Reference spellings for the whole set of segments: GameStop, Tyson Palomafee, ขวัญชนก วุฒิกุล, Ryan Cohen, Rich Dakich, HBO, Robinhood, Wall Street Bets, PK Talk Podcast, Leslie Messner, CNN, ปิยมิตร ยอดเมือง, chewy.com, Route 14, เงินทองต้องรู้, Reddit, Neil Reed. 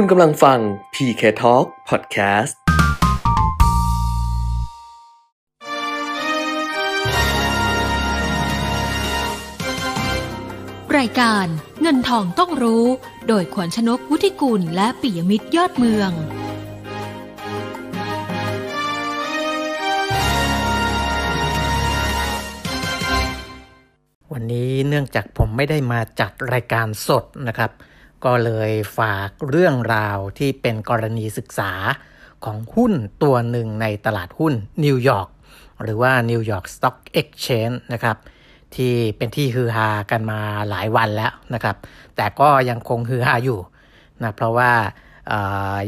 คุณกำลังฟัง PK Talk Podcast รายการเงินทองต้องรู้โดยขวัญชนก วุฒิกุลและปิยมิตรยอดเมืองวันนี้เนื่องจากผมไม่ได้มาจัดรายการสดนะครับก็เลยฝากเรื่องราวที่เป็นกรณีศึกษาของหุ้นตัวหนึ่งในตลาดหุ้นนิวยอร์กหรือว่านิวยอร์กสต็อกเอ็กซ์เชนจ์นะครับที่เป็นที่ฮือฮากันมาหลายวันแล้วนะครับแต่ก็ยังคงฮือฮาอยู่นะเพราะว่า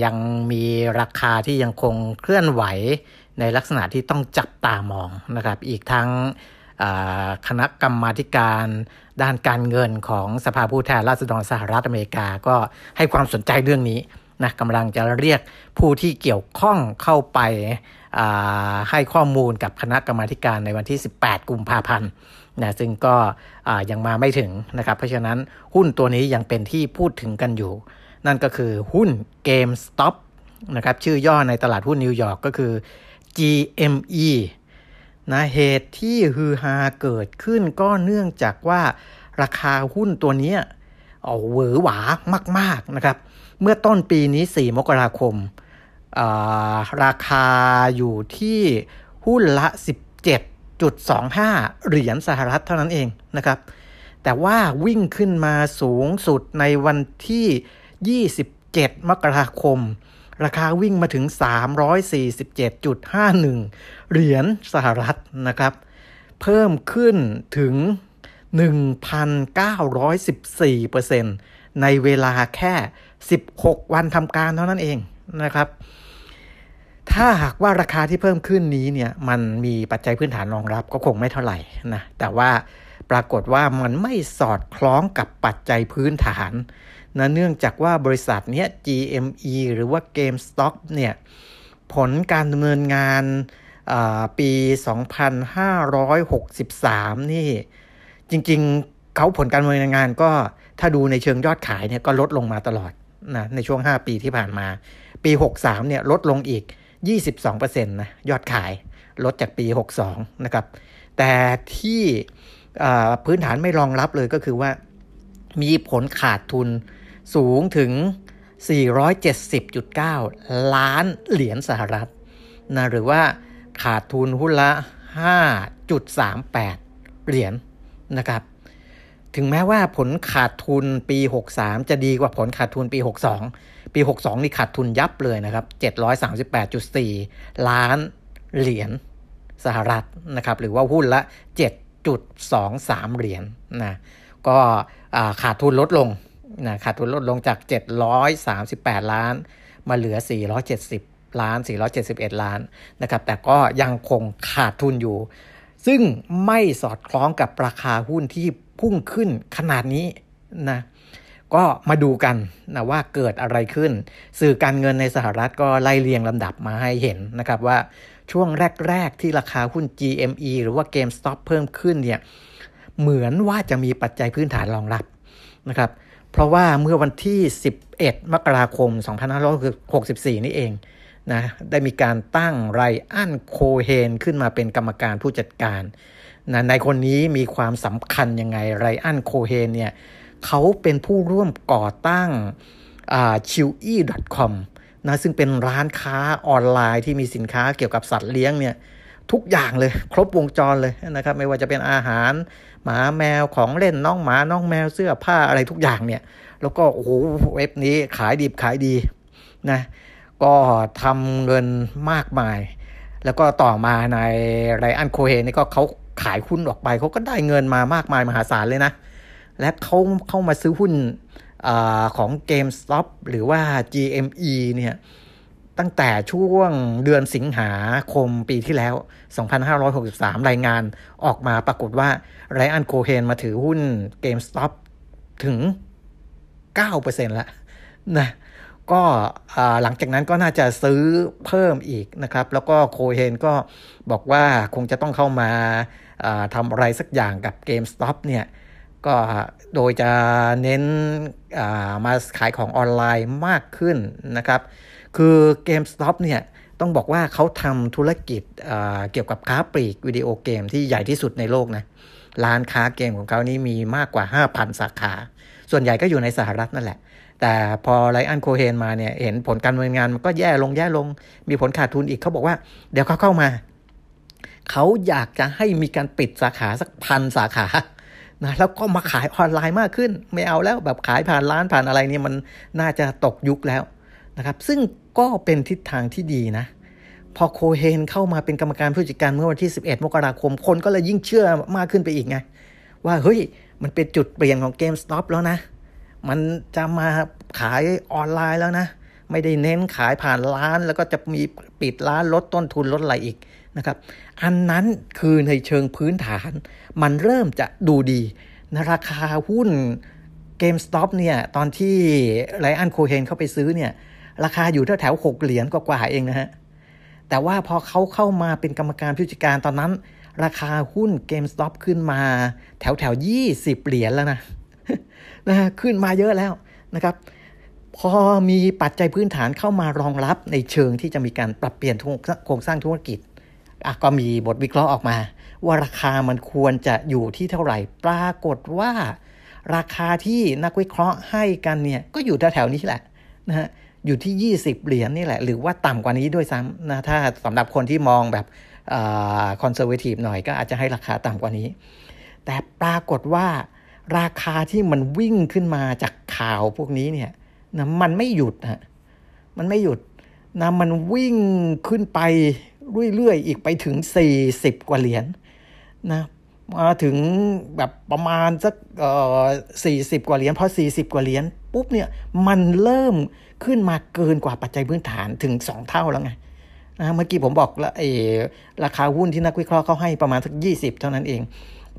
ยังมีราคาที่ยังคงเคลื่อนไหวในลักษณะที่ต้องจับตามองนะครับอีกทั้งคณะกรรมาธิการด้านการเงินของสภาผู้แทนราษฎรสหรัฐอเมริกาก็ให้ความสนใจเรื่องนี้นะกำลังจะเรียกผู้ที่เกี่ยวข้องเข้าไปให้ข้อมูลกับคณะกรรมาธิการในวันที่18กุมภาพันธ์นะซึ่งก็ยังมาไม่ถึงนะครับเพราะฉะนั้นหุ้นตัวนี้ยังเป็นที่พูดถึงกันอยู่นั่นก็คือหุ้น GameStop นะครับชื่อย่อในตลาดหุ้นนิวยอร์กก็คือ GMEนะเหตุที่ฮือฮาเกิดขึ้นก็เนื่องจากว่าราคาหุ้นตัวนี้เหวอหวามากๆนะครับเมื่อต้นปีนี้4มกราคมราคาอยู่ที่หุ้นละ 17.25 เหรียญสหรัฐเท่านั้นเองนะครับแต่ว่าวิ่งขึ้นมาสูงสุดในวันที่27มกราคมราคาวิ่งมาถึง 347.51 เหรียญสหรัฐนะครับเพิ่มขึ้นถึง 1,914% ในเวลาแค่16วันทำการเท่านั้นเองนะครับถ้าหากว่าราคาที่เพิ่มขึ้นนี้เนี่ยมันมีปัจจัยพื้นฐานรองรับก็คงไม่เท่าไหร่นะแต่ว่าปรากฏว่ามันไม่สอดคล้องกับปัจจัยพื้นฐานนะเนื่องจากว่าบริษัทเนี้ย GME หรือว่า GameStop เนี่ยผลการดำเนินงานปี 2563 นี่จริงๆเขาผลการดำเนินงานก็ถ้าดูในเชิงยอดขายเนี่ยก็ลดลงมาตลอดนะในช่วง5ปีที่ผ่านมาปี63เนี่ยลดลงอีก 22% นะยอดขายลดจากปี62นะครับแต่ที่พื้นฐานไม่รองรับเลยก็คือว่ามีผลขาดทุนสูงถึง 470.9 ล้านเหรียญสหรัฐนะหรือว่าขาดทุนหุ้นละ 5.38 เหรียญ นะครับถึงแม้ว่าผลขาดทุนปี63จะดีกว่าผลขาดทุนปี62ปี62นี่ขาดทุนยับเลยนะครับ 738.4 ล้านเหรียญสหรัฐนะครับหรือว่าหุ้นละ 7.23 เหรียญ นะก็ขาดทุนลดลงนะขาดทุนลดลงจาก738ล้านมาเหลือ470ล้าน471ล้านนะครับแต่ก็ยังคงขาดทุนอยู่ซึ่งไม่สอดคล้องกับราคาหุ้นที่พุ่งขึ้นขนาดนี้นะก็มาดูกันนะว่าเกิดอะไรขึ้นสื่อการเงินในสหรัฐก็ไล่เรียงลำดับมาให้เห็นนะครับว่าช่วงแรกๆที่ราคาหุ้น GME หรือว่า GameStop เพิ่มขึ้นเนี่ยเหมือนว่าจะมีปัจจัยพื้นฐานรองรับนะครับเพราะว่าเมื่อวันที่11มกราคม2564นี่เองนะได้มีการตั้งไรอันโคเฮนขึ้นมาเป็นกรรมการผู้จัดการนะในคนนี้มีความสำคัญยังไงไรอันโคเฮนเนี่ยเขาเป็นผู้ร่วมก่อตั้งchewy.com นะซึ่งเป็นร้านค้าออนไลน์ที่มีสินค้าเกี่ยวกับสัตว์เลี้ยงเนี่ยทุกอย่างเลยครบวงจรเลยนะครับไม่ว่าจะเป็นอาหารหมาแมวของเล่นน้องหมาน้องแมวเสื้อผ้าอะไรทุกอย่างเนี่ยแล้วก็โอ้โหเว็บนี้ขายดีขายดีนะก็ทำเงินมากมายแล้วก็ต่อมาในไรอันโคเฮนนี่ก็เขาขายหุ้นออกไปเขาก็ได้เงินมามากมายมหาศาลเลยนะและเขาเข้ามาซื้อหุ้นของ GameStop หรือว่า GME เนี่ยตั้งแต่ช่วงเดือนสิงหาคมปีที่แล้ว2563รายงานออกมาปรากฏว่าไรอันโคเฮนมาถือหุ้น GameStop ถึง 9% ละนะก็หลังจากนั้นก็น่าจะซื้อเพิ่มอีกนะครับแล้วก็โคเฮนก็บอกว่าคงจะต้องเข้ามาทำอะไรสักอย่างกับ GameStop เนี่ย ก็โดยจะเน้นมาขายของออนไลน์มากขึ้นนะครับคือ GameStop เนี่ยต้องบอกว่าเขาทำธุรกิจเกี่ยวกับค้าปลีกวิดีโอเกมที่ใหญ่ที่สุดในโลกนะร้านค้าเกมของเขานี่มีมากกว่า 5,000 สาขาส่วนใหญ่ก็อยู่ในสหรัฐนั่นแหละแต่พอไรอันโคเฮนมาเนี่ยเห็นผลการดำเนินงานมันก็แย่ลงมีผลขาดทุนอีกเขาบอกว่าเดี๋ยวเขาเข้ามาเขาอยากจะให้มีการปิดสาขาสัก 1,000 สาขานะแล้วก็มาขายออนไลน์มากขึ้นไม่เอาแล้วแบบขายผ่านร้านผ่านอะไรนี่มันน่าจะตกยุคแล้วนะครับซึ่งก็เป็นทิศทางที่ดีนะพอโคเฮนเข้ามาเป็นกรรมการผู้จัดการเมื่อวันที่11มกราคมคนก็เลยยิ่งเชื่อมากขึ้นไปอีกไงว่าเฮ้ยมันเป็นจุดเปลี่ยนของ GameStop แล้วนะมันจะมาขายออนไลน์แล้วนะไม่ได้เน้นขายผ่านร้านแล้วก็จะมีปิดร้านลดต้นทุนลดอะไรอีกนะครับอันนั้นคือในเชิงพื้นฐานมันเริ่มจะดูดีนะราคาหุ้น GameStop เนี่ยตอนที่ไรอันโคเฮนเข้าไปซื้อเนี่ยราคาอยู่แถวๆ6เหรียญกว่าๆเองนะฮะแต่ว่าพอเขาเข้ามาเป็นกรรมการผู้จัดการตอนนั้นราคาหุ้น GameStop ขึ้นมาแถวๆ20เหรียญแล้วนะขึ้นมาเยอะแล้วนะครับพอมีปัจจัยพื้นฐานเข้ามารองรับในเชิงที่จะมีการปรับเปลี่ยนโครงสร้างธุรกิจก็มีบทวิเคราะห์ออกมาว่าราคามันควรจะอยู่ที่เท่าไหร่ปรากฏว่าราคาที่นักวิเคราะห์ให้กันเนี่ยก็อยู่แถวๆนี้แหละนะฮะอยู่ที่20เหรียญนี่แหละหรือว่าต่ำกว่านี้ด้วยซ้ำนะถ้าสำหรับคนที่มองแบบคอนเซอร์เวทีฟหน่อยก็อาจจะให้ราคาต่ำกว่านี้แต่ปรากฏว่าราคาที่มันวิ่งขึ้นมาจากข่าวพวกนี้เนี่ยนะมันไม่หยุดนะมันวิ่งขึ้นไปเรื่อยๆอีกไปถึง40กว่าเหรียญ นะมาถึงแบบประมาณสัก40กว่าเหรียญพอ40กว่าเหรียญปุ๊บเนี่ยมันเริ่มขึ้นมาเกินกว่าปัจจัยพื้นฐานถึง2เท่าแล้วไงนะเมื่อกี้ผมบอกแล้วราคาหุ้นที่นักวิเคราะห์เขาให้ประมาณสัก20เท่านั้นเอง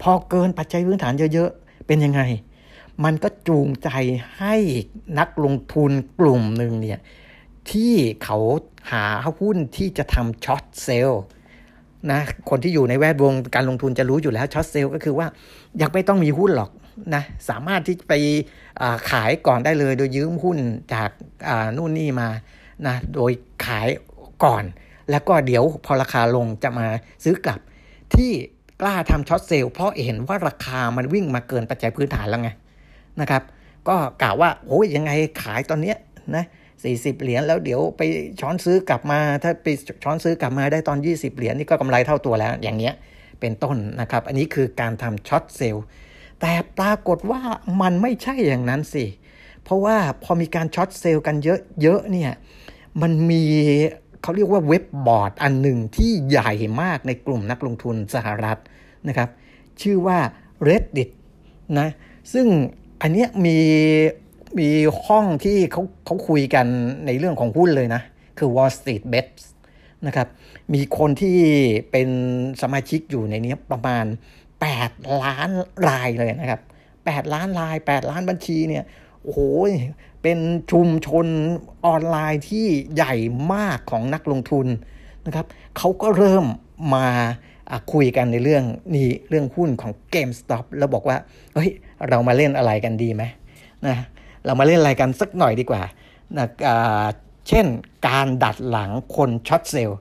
พอเกินปัจจัยพื้นฐานเยอะๆเป็นยังไงมันก็จูงใจให้นักลงทุนกลุ่มนึงเนี่ยที่เขาหาหุ้นที่จะทำช็อตเซลล์นะคนที่อยู่ในแวดวงการลงทุนจะรู้อยู่แล้วช็อตเซลล์ก็คือว่ายังไม่ต้องมีหุ้นหรอกนะสามารถที่ไปขายก่อนได้เลยโดยยืมหุ้นจากนู่นนี่มานะโดยขายก่อนแล้วก็เดี๋ยวพอราคาลงจะมาซื้อกลับที่กล้าทำช็อตเซลล์เพราะเห็นว่าราคามันวิ่งมาเกินปัจจัยพื้นฐานแล้วไงนะครับก็กล่าวว่าโอ้ยยังไงขายตอนเนี้ยนะ40เหรียญแล้วเดี๋ยวไปช้อนซื้อกลับมาถ้าไปช้อนซื้อกลับมาได้ตอน20เหรียญนี่ก็กำไรเท่าตัวแล้วอย่างเงี้ยเป็นต้นนะครับอันนี้คือการทำช็อตเซลล์แต่ปรากฏว่ามันไม่ใช่อย่างนั้นสิเพราะว่าพอมีการช็อตเซลล์กันเยอะๆเนี่ยมันมีเขาเรียกว่าเว็บบอร์ดอันหนึ่งที่ใหญ่มากในกลุ่มนักลงทุนสหรัฐนะครับชื่อว่า Reddit นะซึ่งอันเนี้ยมีห้องที่เขาคุยกันในเรื่องของหุ้นเลยนะคือ Wall Street Bets นะครับมีคนที่เป็นสมาชิกอยู่ในนี้ประมาณ8ล้านรายเลยนะครับ8ล้านราย8ล้านบัญชีเนี่ยโอ้โหเป็นชุมชนออนไลน์ที่ใหญ่มากของนักลงทุนนะครับเขาก็เริ่มมาคุยกันในเรื่องนี้เรื่องหุ้นของ GameStop แล้วบอกว่าเฮ้ยเรามาเล่นอะไรกันดีไหมนะเรามาเล่นอะไรกันสักหน่อยดีกว่านะเช่นการดัดหลังคนช็อตเซลล์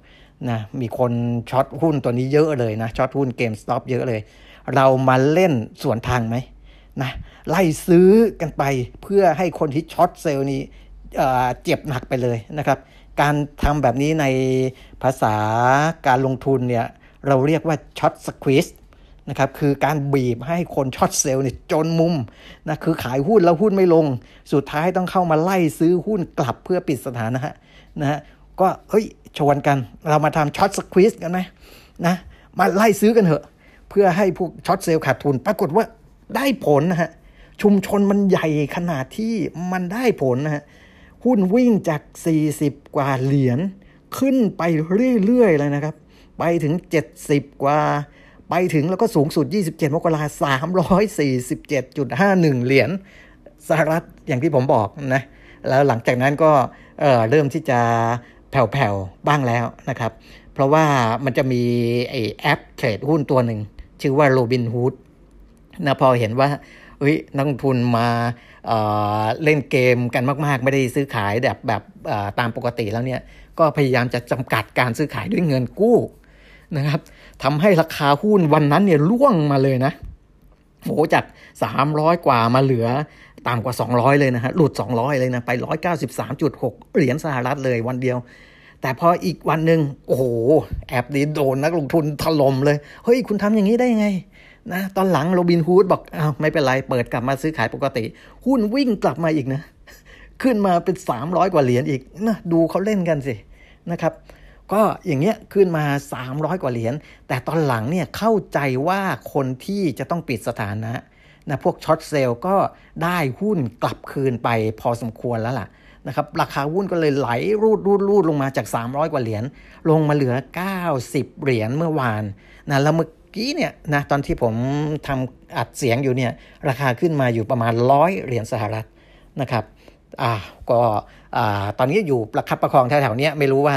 นะมีคนช็อตหุ้นตัวนี้เยอะเลยนะช็อตหุ้น GameStop เยอะเลยเรามาเล่นสวนทางไหมนะไล่ซื้อกันไปเพื่อให้คนที่ช็อตเซลล์นี้เจ็บหนักไปเลยนะครับการทำแบบนี้ในภาษาการลงทุนเนี่ยเราเรียกว่าช็อตสควีซนะครับคือการบีบให้คนช็อตเซลล์เนี่ยจนมุมนะคือขายหุ้นแล้วหุ้นไม่ลงสุดท้ายต้องเข้ามาไล่ซื้อหุ้นกลับเพื่อปิดสถานะนะก็เฮ้ยชวนกันเรามาทำช็อตสควีซกันไหมนะมาไล่ซื้อกันเถอะเพื่อให้พวกช็อตเซลล์ขาดทุนปรากฏว่าได้ผลนะฮะชุมชนมันใหญ่ขนาดที่มันได้ผลนะฮะหุ้นวิ่งจาก40กว่าเหรียญขึ้นไปเรื่อยๆเลยนะครับไปถึง70กว่าไปถึงแล้วก็สูงสุด27มกราคม 347.51 เหรียญสหรัฐอย่างที่ผมบอกนะแล้วหลังจากนั้นก็เริ่มที่จะแผ่วๆบ้างแล้วนะครับเพราะว่ามันจะมีไอ้แอปเทรดหุ้นตัวหนึ่งชื่อว่า Robinhood นะพอเห็นว่า นักลงทุนมาเล่นเกมกันมากๆไม่ได้ซื้อขายแบบตามปกติแล้วเนี่ยก็พยายามจะจำกัดการซื้อขายด้วยเงินกู้นะครับทำให้ราคาหุ้นวันนั้นเนี่ยร่วงมาเลยนะโหจาก300กว่ามาเหลือต่ำกว่า200เลยนะฮะหลุด200เลยนะไป 193.6 เหรียญสหรัฐเลยวันเดียวแต่พออีกวันนึงโอ้โหแอบดีโดนนักลงทุนถล่มเลยเฮ้ยคุณทำอย่างนี้ได้ยังไงนะตอนหลัง Robinhood บอกอ้าวไม่เป็นไรเปิดกลับมาซื้อขายปกติหุ้นวิ่งกลับมาอีกนะขึ้นมาเป็น300กว่าเหรียญอีกนะดูเขาเล่นกันสินะครับก็อย่างเงี้ยขึ้นมา300กว่าเหรียญแต่ตอนหลังเนี่ยเข้าใจว่าคนที่จะต้องปิดสถานะนะพวกช็อตเซลก็ได้หุ้นกลับคืนไปพอสมควรแล้วล่ะนะครับราคาหุ้นก็เลยไหลรูดลงมาจาก300กว่าเหรียญลงมาเหลือ90เหรียญเมื่อวานนะแล้วเมื่อกี้เนี่ยนะตอนที่ผมทำอัดเสียงอยู่เนี่ยราคาขึ้นมาอยู่ประมาณ100เหรียญสหรัฐนะครับก็ตอนนี้อยู่ประคับประคองแถวๆนี้ไม่รู้ว่า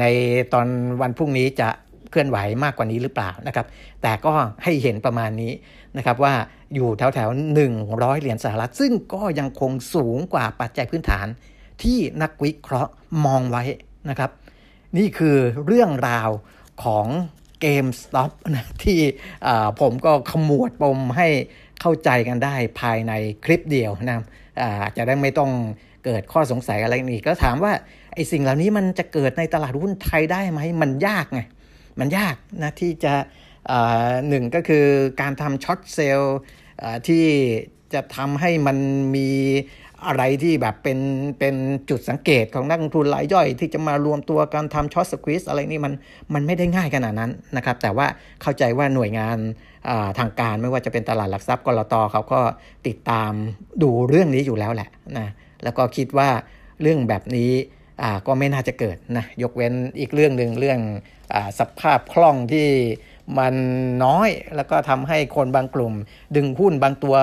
ในตอนวันพรุ่งนี้จะเคลื่อนไหวมากกว่านี้หรือเปล่านะครับแต่ก็ให้เห็นประมาณนี้นะครับว่าอยู่แถวๆ100เหรียญสหรัฐซึ่งก็ยังคงสูงกว่าปัจจัยพื้นฐานที่นักวิเคราะห์มองไว้นะครับนี่คือเรื่องราวของ GameStop นะที่ผมก็ขมวดปมให้เข้าใจกันได้ภายในคลิปเดียวนะจะได้ไม่ต้องเกิดข้อสงสัยอะไรอีกก็ถามว่าไอ้สิ่งเหล่านี้มันจะเกิดในตลาดหุ้นไทยได้ไหมมันยากไงมันยากนะที่จะหนึ่งก็คือการทำช็อตเซลล์ที่จะทำให้มันมีอะไรที่แบบเป็นจุดสังเกตของนักลงทุนรายย่อยที่จะมารวมตัวกันทำช็อตสควีซอะไรนี่มันไม่ได้ง่ายขนาดนั้นนะครับแต่ว่าเข้าใจว่าหน่วยงานทางการไม่ว่าจะเป็นตลาดหลักทรัพย์กลต.เขาก็ติดตามดูเรื่องนี้อยู่แล้วแหละนะแล้วก็คิดว่าเรื่องแบบนี้ก็ไม่น่าจะเกิดนะยกเว้นอีกเรื่องนึงเรื่องสภาพคล่องที่มันน้อยแล้วก็ทำให้คนบางกลุ่มดึงหุ้นบางตัว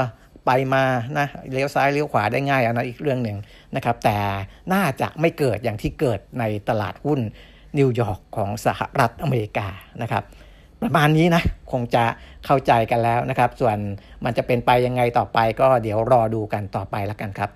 ไปมานะเลี้ยวซ้ายเลี้ยวขวาได้ง่ายอันนั้นอีกเรื่องนึงนะครับแต่น่าจะไม่เกิดอย่างที่เกิดในตลาดหุ้นนิวยอร์กของสหรัฐอเมริกานะครับประมาณนี้นะคงจะเข้าใจกันแล้วนะครับส่วนมันจะเป็นไปยังไงต่อไปก็เดี๋ยวรอดูกันต่อไปละกันครับ